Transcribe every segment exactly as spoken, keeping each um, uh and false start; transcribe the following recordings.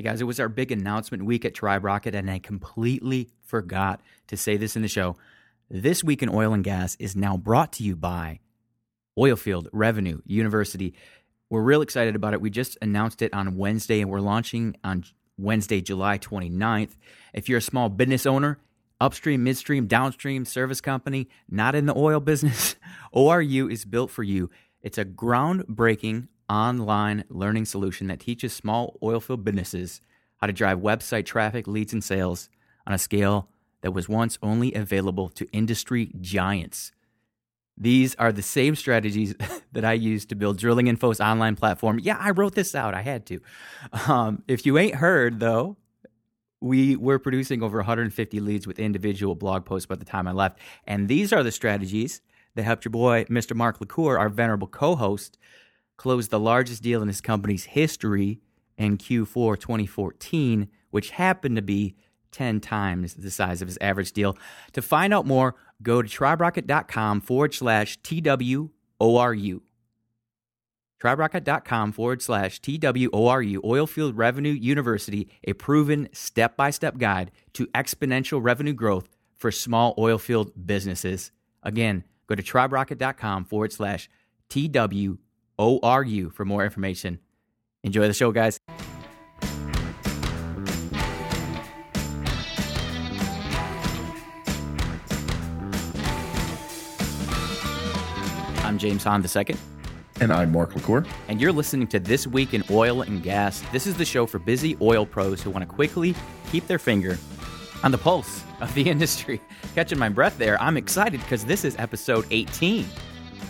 Hey guys, it was our big announcement week at Tribe Rocket, and I completely forgot to say this in the show. This Week in Oil and Gas is now brought to you by Oilfield Revenue University. We're real excited about it. We just announced it on Wednesday, and we're launching on Wednesday, July twenty-ninth. If you're a small business owner, upstream, midstream, downstream, service company, not in the oil business, O R U is built for you. It's a groundbreaking online learning solution that teaches small oilfield businesses how to drive website traffic, leads, and sales on a scale that was once only available to industry giants. These are the same strategies that I use to build Drilling Info's online platform. Yeah, I wrote this out. I had to. Um, if you ain't heard, though, we were producing over one hundred fifty leads with individual blog posts by the time I left. And these are the strategies that helped your boy, Mister Mark LaCour, our venerable co-host, close the largest deal in his company's history in Q four twenty fourteen, which happened to be ten times the size of his average deal. To find out more, go to triberocket.com forward slash T W O R U. triberocket.com forward slash T W O R U, Oilfield Revenue University, a proven step-by-step guide to exponential revenue growth for small oilfield businesses. Again, go to triberocket.com forward slash T W O R U for more information. Enjoy the show, guys. I'm James Hahn the Second. And I'm Mark LaCour. And you're listening to This Week in Oil and Gas. This is the show for busy oil pros who want to quickly keep their finger on the pulse of the industry. Catching my breath there. I'm excited because this is episode eighteen.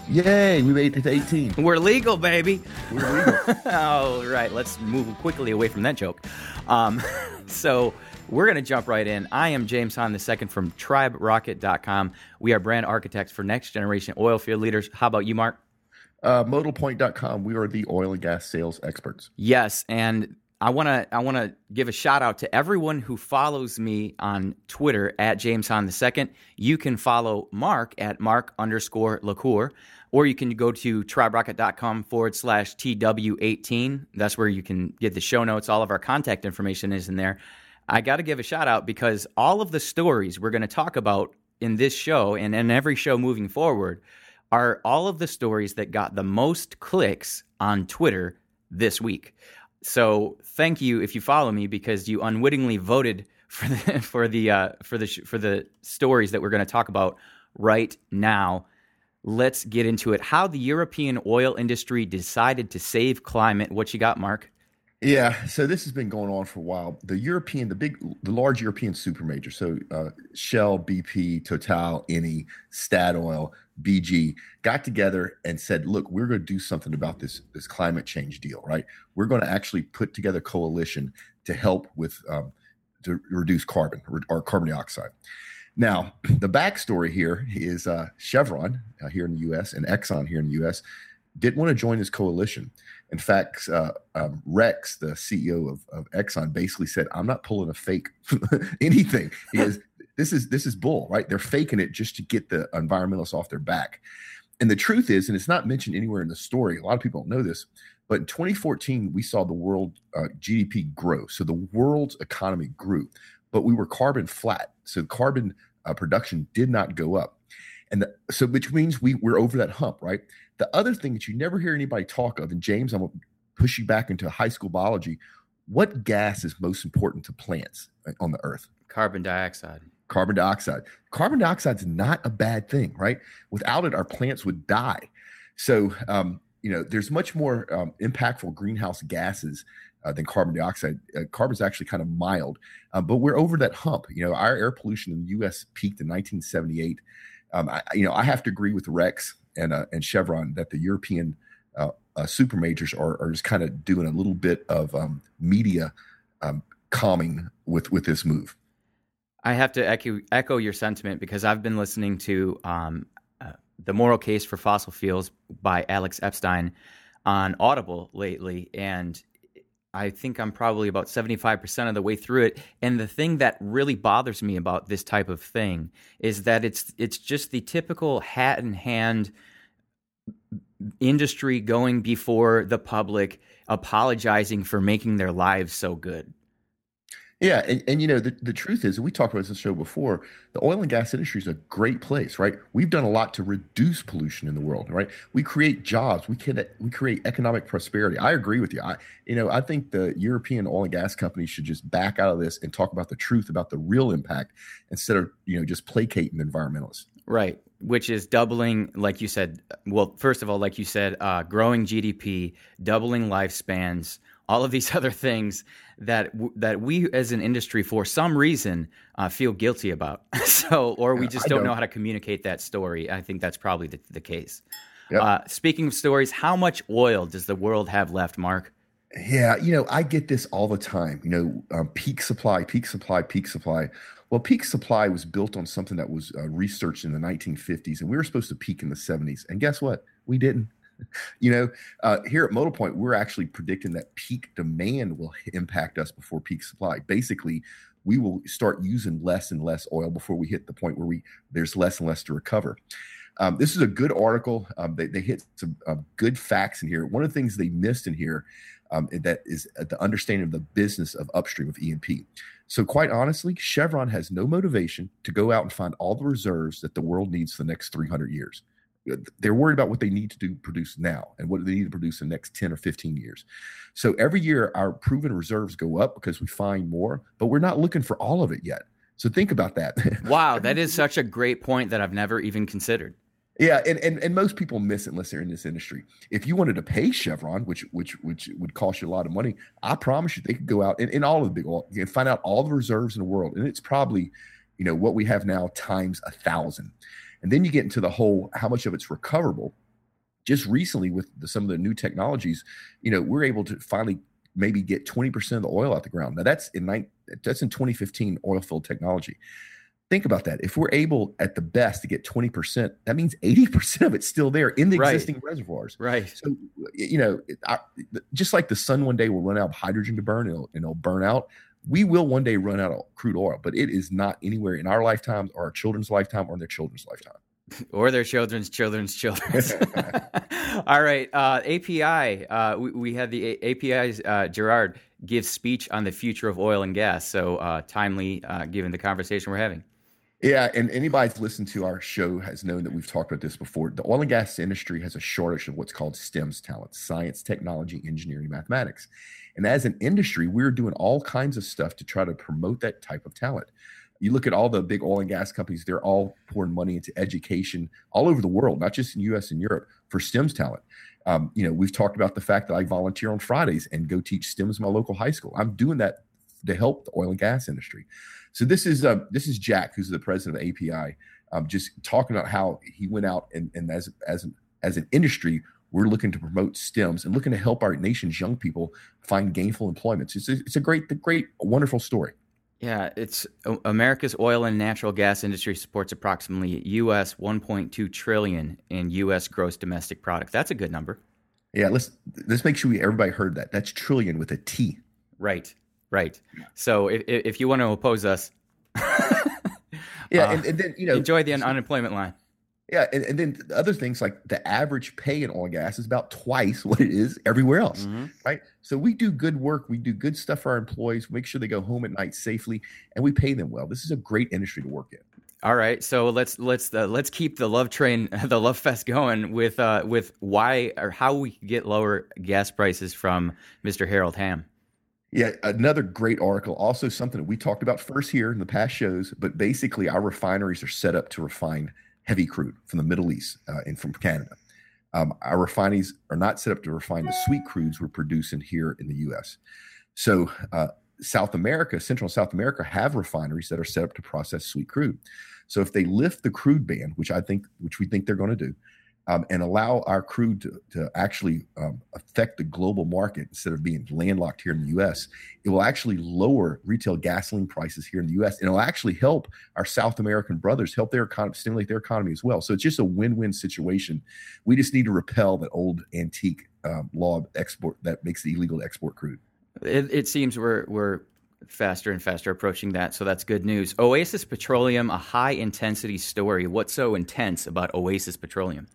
Yay, we made it to eighteen. We're legal, baby. We're legal. All right, let's move quickly away from that joke. Um, so... We're going to jump right in. I am James Hahn the Second from tribe rocket dot com. We are brand architects for next-generation oilfield leaders. How about you, Mark? Uh, modal point dot com. We are the oil and gas sales experts. Yes, and I want to I want to give a shout-out to everyone who follows me on Twitter, at James Hahn the Second. You can follow Mark at Mark underscore LaCour, or you can go to triberocket.com forward slash TW18. That's where you can get the show notes. All of our contact information is in there. I got to give a shout out because all of the stories we're going to talk about in this show and in every show moving forward are all of the stories that got the most clicks on Twitter this week. So thank you if you follow me because you unwittingly voted for the for the uh, for the for the stories that we're going to talk about right now. Let's get into it. How the European oil industry decided to save climate. What you got, Mark? Yeah, so this has been going on for a while. The European, the big, the large European supermajors, so uh, Shell, B P, Total, Eni, Statoil, B G, got together and said, look, we're going to do something about this, this climate change deal, right? We're going to actually put together a coalition to help with, um, to reduce carbon or, or carbon dioxide. Now, the backstory here is uh, Chevron uh, here in the U S and Exxon here in the U S didn't want to join this coalition. In fact, uh, um, Rex, the C E O of, of Exxon, basically said, I'm not pulling a fake anything. Because this is this is bull, right? They're faking it just to get the environmentalists off their back. And the truth is, and it's not mentioned anywhere in the story, a lot of people don't know this, but in twenty fourteen, we saw the world uh, G D P grow. So the world's economy grew, but we were carbon flat. So carbon uh, production did not go up. And the, so which means we, we're over that hump, right? The other thing that you never hear anybody talk of, and James, I'm going to push you back into high school biology, what gas is most important to plants on the earth? Carbon dioxide. Carbon dioxide. Carbon dioxide is not a bad thing, right? Without it, our plants would die. So, um, you know, there's much more um, impactful greenhouse gases uh, than carbon dioxide. Uh, carbon is actually kind of mild, uh, but we're over that hump. You know, our air pollution in the U S peaked in nineteen seventy-eight. Um, I, you know, I have to agree with Rex and uh, and Chevron that the European uh, uh, supermajors are, are just kind of doing a little bit of um, media um, calming with, with this move. I have to echo, echo your sentiment because I've been listening to um, uh, The Moral Case for Fossil Fuels by Alex Epstein on Audible lately, and I think I'm probably about seventy-five percent of the way through it. And the thing that really bothers me about this type of thing is that it's it's just the typical hat in hand industry going before the public, apologizing for making their lives so good. Yeah, and, and you know, the, the truth is, we talked about this on the show before, the oil and gas industry is a great place, right? We've done a lot to reduce pollution in the world, right? We create jobs, we can we create economic prosperity. I agree with you. I you know, I think the European oil and gas companies should just back out of this and talk about the truth about the real impact instead of, you know, just placating the environmentalists. Right, which is doubling, like you said, well, first of all, like you said, uh, growing G D P, doubling lifespans, all of these other things that w- that we as an industry, for some reason, uh, feel guilty about. so, or we just don't, don't know how to communicate that story. I think that's probably the, the case. Yep. Uh, speaking of stories, how much oil does the world have left, Mark? Yeah, you know, I get this all the time. You know, um, peak supply, peak supply, peak supply. Well, peak supply was built on something that was uh, researched in the nineteen fifties, and we were supposed to peak in the seventies. And guess what? We didn't. You know, uh, here at Modal Point, we're actually predicting that peak demand will impact us before peak supply. Basically, we will start using less and less oil before we hit the point where we there's less and less to recover. Um, this is a good article. Um, they, they hit some uh, good facts in here. One of the things they missed in here um, that is the understanding of the business of upstream of E and P. So quite honestly, Chevron has no motivation to go out and find all the reserves that the world needs for the next three hundred years. They're worried about what they need to do produce now and what they need to produce in the next ten or fifteen years. So every year our proven reserves go up because we find more, but we're not looking for all of it yet. So think about that. Wow, that is such a great point that I've never even considered. Yeah, and, and and most people miss it unless they're in this industry. If you wanted to pay Chevron, which which which would cost you a lot of money, I promise you they could go out and, and all of the big oil and find out all the reserves in the world. And it's probably, you know, what we have now times a thousand. And then you get into the whole how much of it's recoverable. Just recently with the, some of the new technologies, you know, we're able to finally maybe get twenty percent of the oil out the ground. Now that's in nine, that's in twenty fifteen oil field technology. Think about that. If we're able at the best to get twenty percent, that means eighty percent of it's still there in the right. existing reservoirs. Right. So, you know, I, just like the sun one day will run out of hydrogen to burn and it'll, and it'll burn out. We will one day run out of crude oil, but it is not anywhere in our lifetimes or our children's lifetime or in their children's lifetime. Or their children's children's children's. All right. Uh, A P I, uh, we, we had the A P I's uh, Gerard give speech on the future of oil and gas. So uh, timely, uh, given the conversation we're having. Yeah, and anybody that's listened to our show has known that we've talked about this before. The oil and gas industry has a shortage of what's called STEMS talent: science, technology, engineering, mathematics. And as an industry, we're doing all kinds of stuff to try to promote that type of talent. You look at all the big oil and gas companies, they're all pouring money into education all over the world, not just in the U S and Europe, for STEMS talent. Um, you know, we've talked about the fact that I volunteer on Fridays and go teach STEMS in my local high school. I'm doing that to help the oil and gas industry. So this is uh, this is Jack, who's the president of A P I, um, just talking about how he went out and, and as as an, as an industry, we're looking to promote STEMS and looking to help our nation's young people find gainful employment. It's a, it's a great, great, wonderful story. Yeah, it's America's oil and natural gas industry supports approximately U S one point two trillion dollars in U S gross domestic product. That's a good number. Yeah, let's let's make sure we everybody heard that. That's trillion with a T. Right. Right. So if if you want to oppose us, yeah, uh, and, and then you know enjoy the un- unemployment line. Yeah, and, and then other things like the average pay in oil and gas is about twice what it is everywhere else, mm-hmm. right? So we do good work, we do good stuff for our employees, make sure they go home at night safely, and we pay them well. This is a great industry to work in. All right, so let's let's uh, let's keep the love train, the love fest going with uh, with why or how we can get lower gas prices from Mister Harold Hamm. Yeah, another great article. Also something that we talked about first here in the past shows, but basically our refineries are set up to refine heavy crude from the Middle East uh, and from Canada. Um, our refineries are not set up to refine the sweet crudes we're producing here in the U S. So uh, South America, Central and South America have refineries that are set up to process sweet crude. So if they lift the crude ban, which I think, which we think they're going to do, Um, and allow our crude to, to actually um, affect the global market instead of being landlocked here in the U S, it will actually lower retail gasoline prices here in the U S, and it'll actually help our South American brothers, help their economy, stimulate their economy as well. So it's just a win-win situation. We just need to repeal that old antique um, law of export that makes it illegal to export crude. It, it seems we're we're faster and faster approaching that, so that's good news. Oasis Petroleum, a high-intensity story. What's so intense about Oasis Petroleum?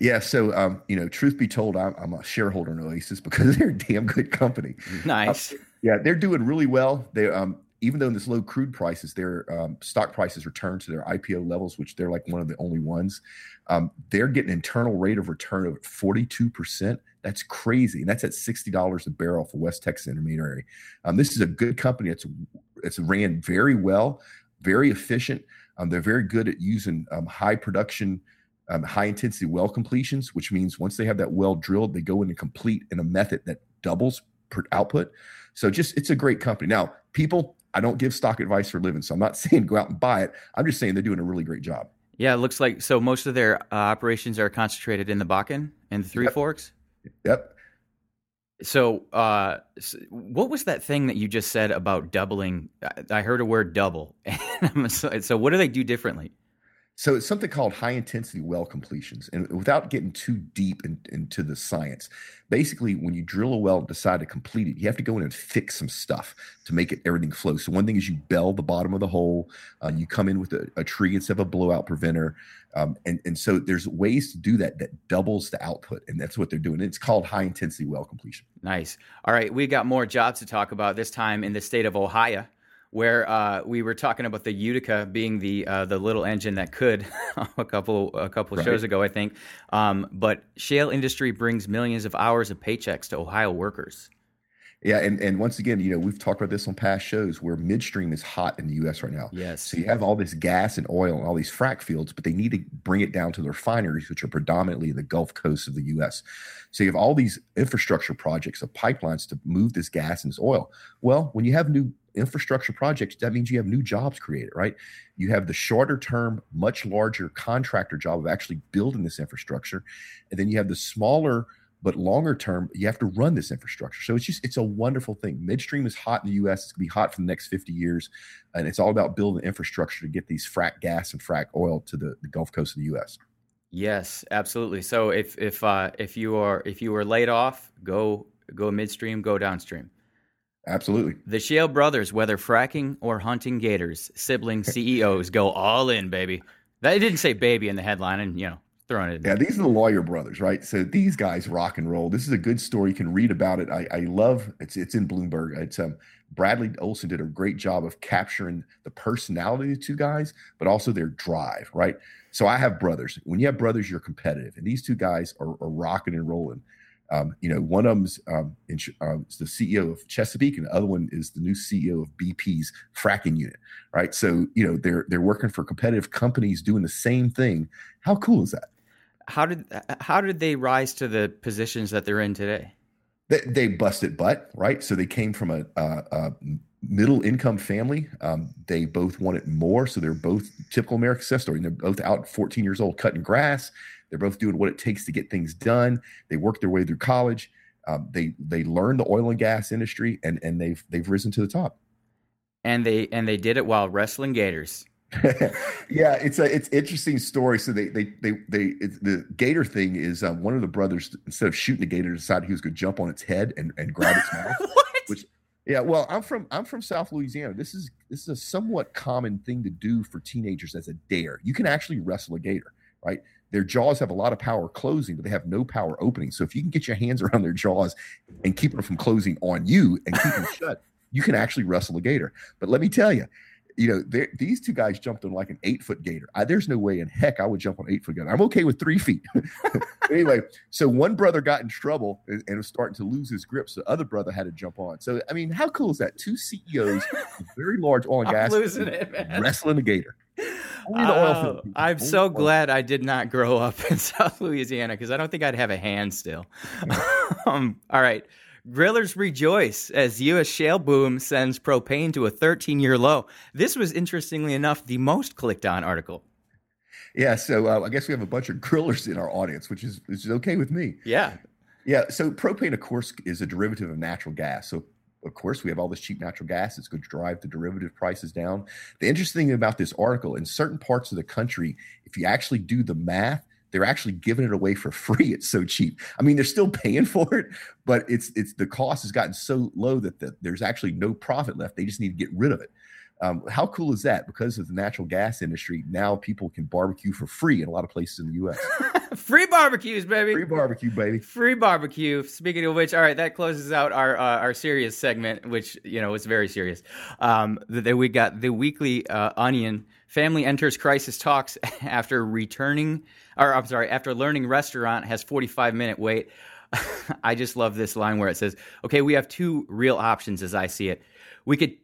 Yeah, so, um, you know, truth be told, I'm, I'm a shareholder in Oasis because they're a damn good company. Nice. Um, yeah, they're doing really well. They, um, even though in this low crude prices, their um, stock prices return to their I P O levels, which they're like one of the only ones. Um, they're getting an internal rate of return of forty-two percent. That's crazy. And that's at sixty dollars a barrel for West Texas Intermediary. Um, this is a good company. It's, it's ran very well, very efficient. Um, they're very good at using um, high production, um, high intensity well completions, which means once they have that well drilled, they go in and complete in a method that doubles per output. So just, it's a great company. Now, people, I don't give stock advice for a living, so I'm not saying go out and buy it. I'm just saying they're doing a really great job. Yeah, it looks like, so most of their uh, operations are concentrated in the Bakken and the Three yep. Forks? Yep. So, uh, so what was that thing that you just said about doubling? I, I heard a word double. so, so what do they do differently? So it's something called high-intensity well completions. And without getting too deep in, into the science, basically when you drill a well and decide to complete it, you have to go in and fix some stuff to make it everything flow. So one thing is you bell the bottom of the hole. Uh, you come in with a, a tree instead of a blowout preventer. Um, and, and so there's ways to do that that doubles the output, and that's what they're doing. It's called high-intensity well completion. Nice. All right, we got more jobs to talk about, this time in the state of Ohio, where uh, we were talking about the Utica being the uh, the little engine that could a couple a couple right. shows ago, I think. Um, but shale industry brings millions of hours of paychecks to Ohio workers. Yeah, and, and once again, you know, we've talked about this on past shows where midstream is hot in the U S right now. Yes. So you have all this gas and oil and all these frack fields, but they need to bring it down to the refineries, which are predominantly in the Gulf Coast of the U S. So you have all these infrastructure projects of pipelines to move this gas and this oil. Well, when you have new infrastructure projects, that means you have new jobs created, right? You have the shorter term, much larger contractor job of actually building this infrastructure. And then you have the smaller but longer term, you have to run this infrastructure. So it's just, it's a wonderful thing. Midstream is hot in the U S. It's going to be hot for the next fifty years. And it's all about building infrastructure to get these frack gas and frack oil to the, the Gulf Coast of the U S. Yes, absolutely. So if if uh, if you are if you were laid off, go go midstream, go downstream. Absolutely. The Shale brothers, whether fracking or hunting gators, sibling C E Os go all in, baby. That didn't say baby in the headline, and you know, throwing it in. Yeah, these are the lawyer brothers, right? So these guys rock and roll. This is a good story. You can read about it. I, I love it's it's in Bloomberg. It's um Bradley Olson did a great job of capturing the personality of the two guys, but also their drive, right? So I have brothers. When you have brothers, you're competitive, and these two guys are, are rocking and rolling. Um, you know, one of them's um, in, uh, is the C E O of Chesapeake, and the other one is the new C E O of B P's fracking unit, right? So, you know, they're they're working for competitive companies doing the same thing. How cool is that? How did how did they rise to the positions that they're in today? They, they busted butt, right? So they came from a, a, a middle income family. Um, they both wanted more, so they're both typical American success story. And they're both out fourteen years old cutting grass. They're both doing what it takes to get things done. They worked their way through college. Um, they they learned the oil and gas industry, and and they've they've risen to the top. And they and they did it while wrestling gators. yeah, it's a it's interesting story. So they they they they it, the gator thing is um, one of the brothers, instead of shooting the gator, decided he was going to jump on its head and, and grab its mouth. What? Which, yeah, well, I'm from I'm from South Louisiana. This is this is a somewhat common thing to do for teenagers as a dare. You can actually wrestle a gator, right? Their jaws have a lot of power closing, but they have no power opening. So if you can get your hands around their jaws and keep them from closing on you and keep them shut, you can actually wrestle a gator. But let me tell you, you know, these two guys jumped on like an eight-foot gator. I, there's no way in heck I would jump on an eight-foot gator. I'm okay with three feet. Anyway, so one brother got in trouble and, and was starting to lose his grip, so the other brother had to jump on. So, I mean, how cool is that? Two C E Os, very large oil and gas, losing it, man. Wrestling a gator. Uh, I'm Only so oil. glad I did not grow up in South Louisiana, because I don't think I'd have a hand still. um, all right. Grillers rejoice as U S shale boom sends propane to a thirteen-year low. This was, interestingly enough, the most clicked-on article. Yeah, so uh, I guess we have a bunch of grillers in our audience, which is, which is okay with me. Yeah. Yeah, so propane, of course, is a derivative of natural gas. So, of course, we have all this cheap natural gas. It's going to drive the derivative prices down. The interesting thing about this article, in certain parts of the country, if you actually do the math, they're actually giving it away for free. It's so cheap. I mean, they're still paying for it, but it's it's the cost has gotten so low that the, there's actually no profit left. They just need to get rid of it. Um, how cool is that? Because of the natural gas industry, now people can barbecue for free in a lot of places in the U S Free barbecues, baby. Free barbecue, baby. Free barbecue. Speaking of which, all right, that closes out our uh, our serious segment, which, you know, is very serious. Um, then we got the weekly uh, Onion. Family enters crisis talks after returning, or I'm sorry, after learning restaurant has forty-five minute wait. I just love this line where it says, okay, we have two real options as I see it. We could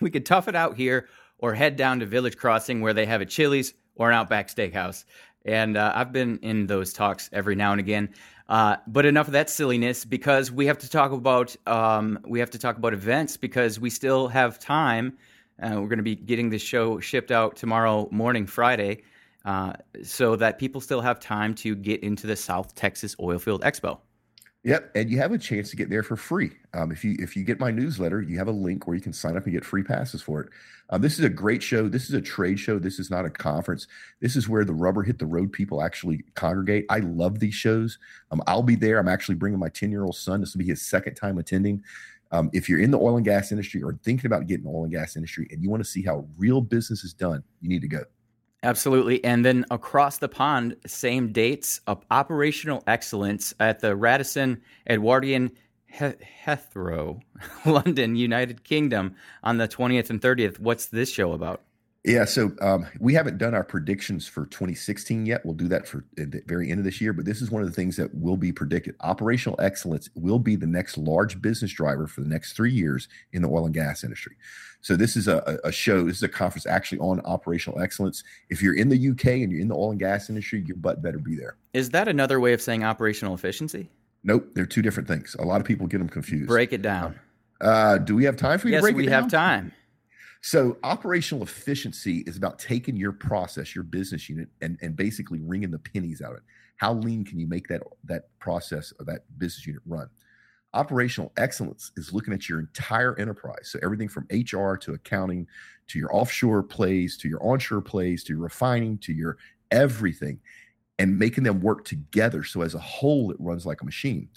we could tough it out here or head down to Village Crossing where they have a Chili's or an Outback Steakhouse. And uh, I've been in those talks every now and again. Uh, but enough of that silliness, because we have to talk about um, we have to talk about events, because we still have time. Uh, we're going to be getting this show shipped out tomorrow morning, Friday, uh, so that people still have time to get into the South Texas Oilfield Expo. Yep, and you have a chance to get there for free. Um, if you if you get my newsletter, you have a link where you can sign up and get free passes for it. Uh, this is a great show. This is a trade show. This is not a conference. This is where the rubber hit the road people actually congregate. I love these shows. Um, I'll be there. I'm actually bringing my ten-year-old son. This will be his second time attending. Um, if you're in the oil and gas industry or thinking about getting the oil and gas industry and you want to see how real business is done, you need to go. Absolutely. And then across the pond, same dates of operational excellence at the Radisson Edwardian Heathrow, London, United Kingdom on the twentieth and thirtieth. What's this show about? Yeah, so um, we haven't done our predictions for twenty sixteen yet. We'll do that for at the very end of this year, but this is one of the things that will be predicted. Operational excellence will be the next large business driver for the next three years in the oil and gas industry. So this is a, a show, this is a conference actually on operational excellence. If you're in the U K and you're in the oil and gas industry, your butt better be there. Is that another way of saying operational efficiency? Nope, they're two different things. A lot of people get them confused. Break it down. Uh, do we have time for you yes, to break it down? Yes, we have time. So operational efficiency is about taking your process, your business unit, and, and basically wringing the pennies out of it. How lean can you make that, that process or that business unit run? Operational excellence is looking at your entire enterprise. So everything from H R to accounting, to your offshore plays, to your onshore plays, to your refining, to your everything, and making them work together. So as a whole, it runs like a machine.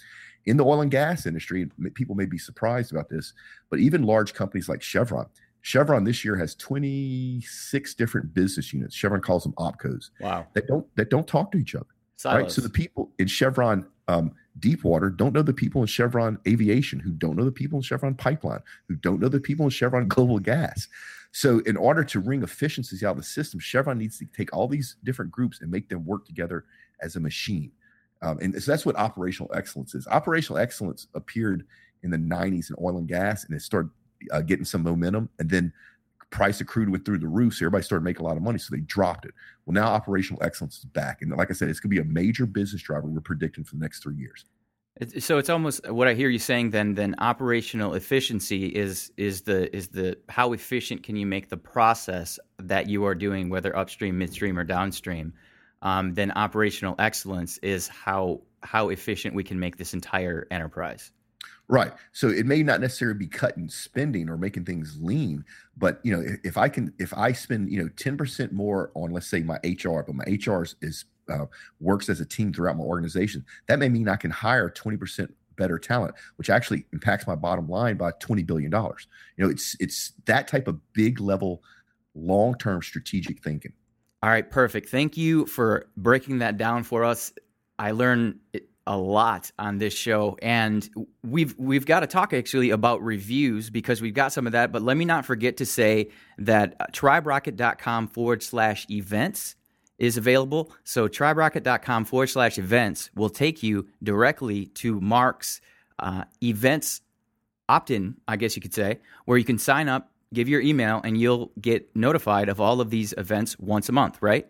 In the oil and gas industry, people may be surprised about this, but even large companies like Chevron, Chevron this year has twenty-six different business units. Chevron calls them opcos. Wow. That don't that don't talk to each other. Silos. Right. So the people in Chevron um, Deepwater don't know the people in Chevron Aviation, who don't know the people in Chevron Pipeline, who don't know the people in Chevron Global Gas. So in order to wring efficiencies out of the system, Chevron needs to take all these different groups and make them work together as a machine. Um, and so that's what operational excellence is. Operational excellence appeared in the nineties in oil and gas, and it started Uh, getting some momentum, and then price of crude went through the roof, so everybody started making a lot of money, so they dropped it. Well, now operational excellence is back, and like I said, it's going to be a major business driver we're predicting for the next three years. So it's almost what I hear you saying. Then, then operational efficiency is is the is the how efficient can you make the process that you are doing, whether upstream, midstream, or downstream. Um, then operational excellence is how how efficient we can make this entire enterprise. Right. So it may not necessarily be cutting spending or making things lean, but you know, if, if I can, if I spend, you know, ten percent more on, let's say my H R, but my H R is, is uh, works as a team throughout my organization, that may mean I can hire twenty percent better talent, which actually impacts my bottom line by twenty billion dollars. You know, it's, it's that type of big level, long-term strategic thinking. All right. Perfect. Thank you for breaking that down for us. I learned it, a lot on this show, and we've we've got to talk actually about reviews, because we've got some of that, but let me not forget to say that triberocket.com forward slash events is available. So triberocket.com forward slash events will take you directly to Mark's uh, events opt-in, I guess you could say, where you can sign up, give your email, and you'll get notified of all of these events once a month, right?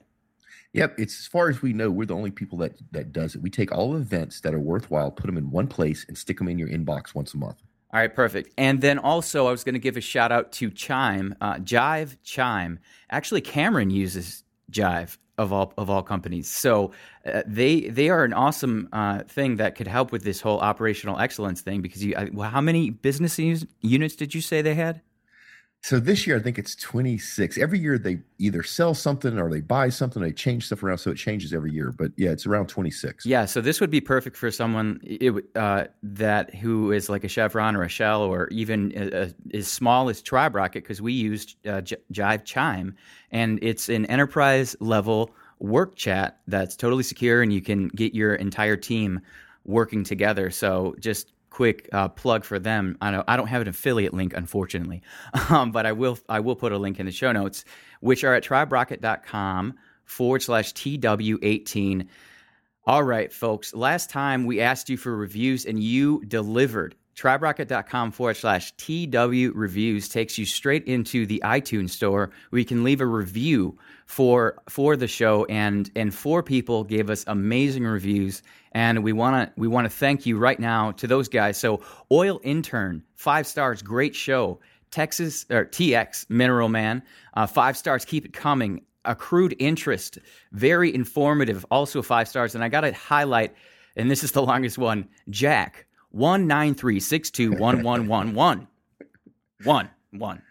Yep. It's, as far as we know, we're the only people that, that does it. We take all events that are worthwhile, put them in one place, and stick them in your inbox once a month. All right, perfect. And then also I was going to give a shout out to Chime, uh, Jive Chime. Actually, Cameron uses Jive of all of all companies. So uh, they they are an awesome uh, thing that could help with this whole operational excellence thing, because you, I, well, how many business units did you say they had? So this year, I think it's twenty-six. Every year they either sell something or they buy something. They change stuff around, so it changes every year. But yeah, it's around twenty-six. Yeah, so this would be perfect for someone it, uh, that who is like a Chevron or a Shell or even a, a, as small as Tribe Rocket, because we used uh, J- Jive Chime, and it's an enterprise level work chat that's totally secure, and you can get your entire team working together. So just quick uh, plug for them. I don't, I don't have an affiliate link, unfortunately, um, but I will I will put a link in the show notes, which are at triberocket.com forward slash TW18. All right, folks, last time we asked you for reviews and you delivered. Triberocket.com forward slash TW reviews takes you straight into the iTunes store where you can leave a review for for the show, and and four people gave us amazing reviews, and we wanna we wanna thank you right now to those guys. So Oil Intern, five stars, great show. Texas or T X Mineral Man, uh, five stars, keep it coming. Accrued Interest, very informative, also five stars. And I gotta highlight, and this is the longest one, Jack. One nine three six two one one one one one one.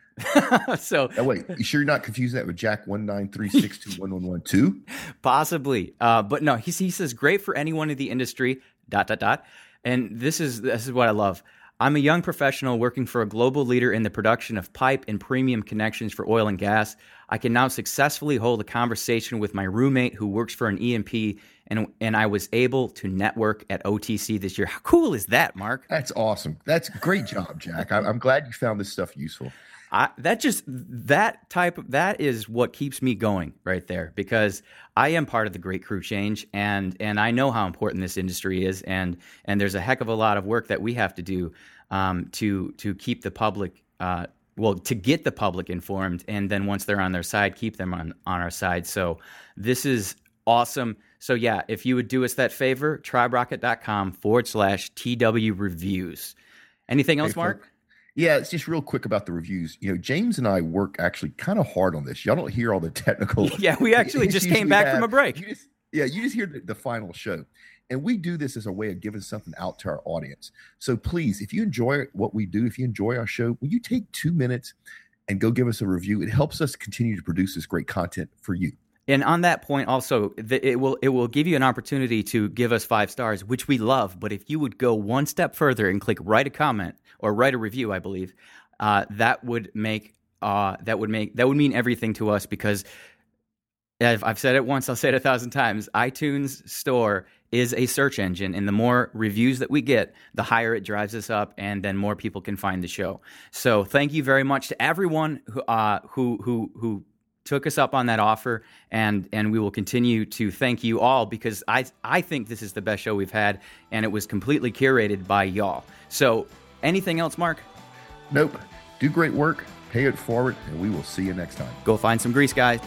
So, oh, wait, you sure you're not confusing that with Jack one nine three six two one one one two? Possibly, uh, but no. He he says great for anyone in the industry. Dot dot dot. And this is this is what I love. I'm a young professional working for a global leader in the production of pipe and premium connections for oil and gas. I can now successfully hold a conversation with my roommate who works for an E M P, and and I was able to network at O T C this year. How cool is that, Mark? That's awesome. That's a great job, Jack. I, I'm glad you found this stuff useful. I, that just that type of that is what keeps me going right there, because I am part of the great crew change, and and I know how important this industry is, and and there's a heck of a lot of work that we have to do um, to to keep the public uh, well to get the public informed, and then once they're on their side, keep them on on our side. So this is awesome. So yeah, if you would do us that favor, triberocket.com forward slash TW reviews. Anything else, hey, Mark? Folks. Yeah, it's just real quick about the reviews. You know, James and I work actually kind of hard on this. Y'all don't hear all the technical. Yeah, we actually just came back have. from a break. You just, yeah, you just hear the, the final show. And we do this as a way of giving something out to our audience. So please, if you enjoy what we do, if you enjoy our show, will you take two minutes and go give us a review? It helps us continue to produce this great content for you. And on that point also, it will it will give you an opportunity to give us five stars, which we love. But if you would go one step further and click write a comment or write a review, I believe, uh, that would make uh, that would make that would mean everything to us, because I've, I've said it once, I'll say it a thousand times. iTunes Store is a search engine, and the more reviews that we get, the higher it drives us up, and then more people can find the show. So thank you very much to everyone who uh, who who who. took us up on that offer, and and we will continue to thank you all, because I I think this is the best show we've had, and it was completely curated by y'all. So anything else, Mark? Nope. Do great work, pay it forward, and we will see you next time. Go find some grease, guys.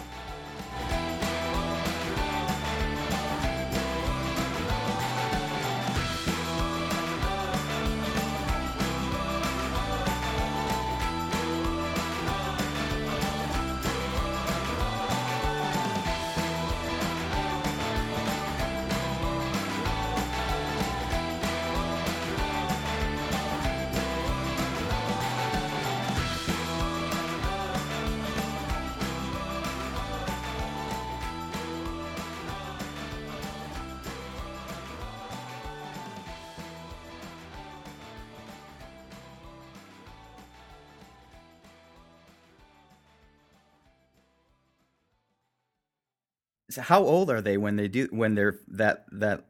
How old are they when they do when they're that that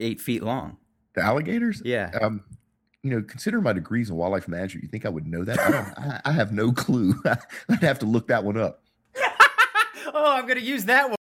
eight feet long? The alligators? Yeah. Um, you know, considering my degrees in wildlife management, you think I would know that? I don't. I, I have no clue. I'd have to look that one up. Oh, I'm gonna use that one.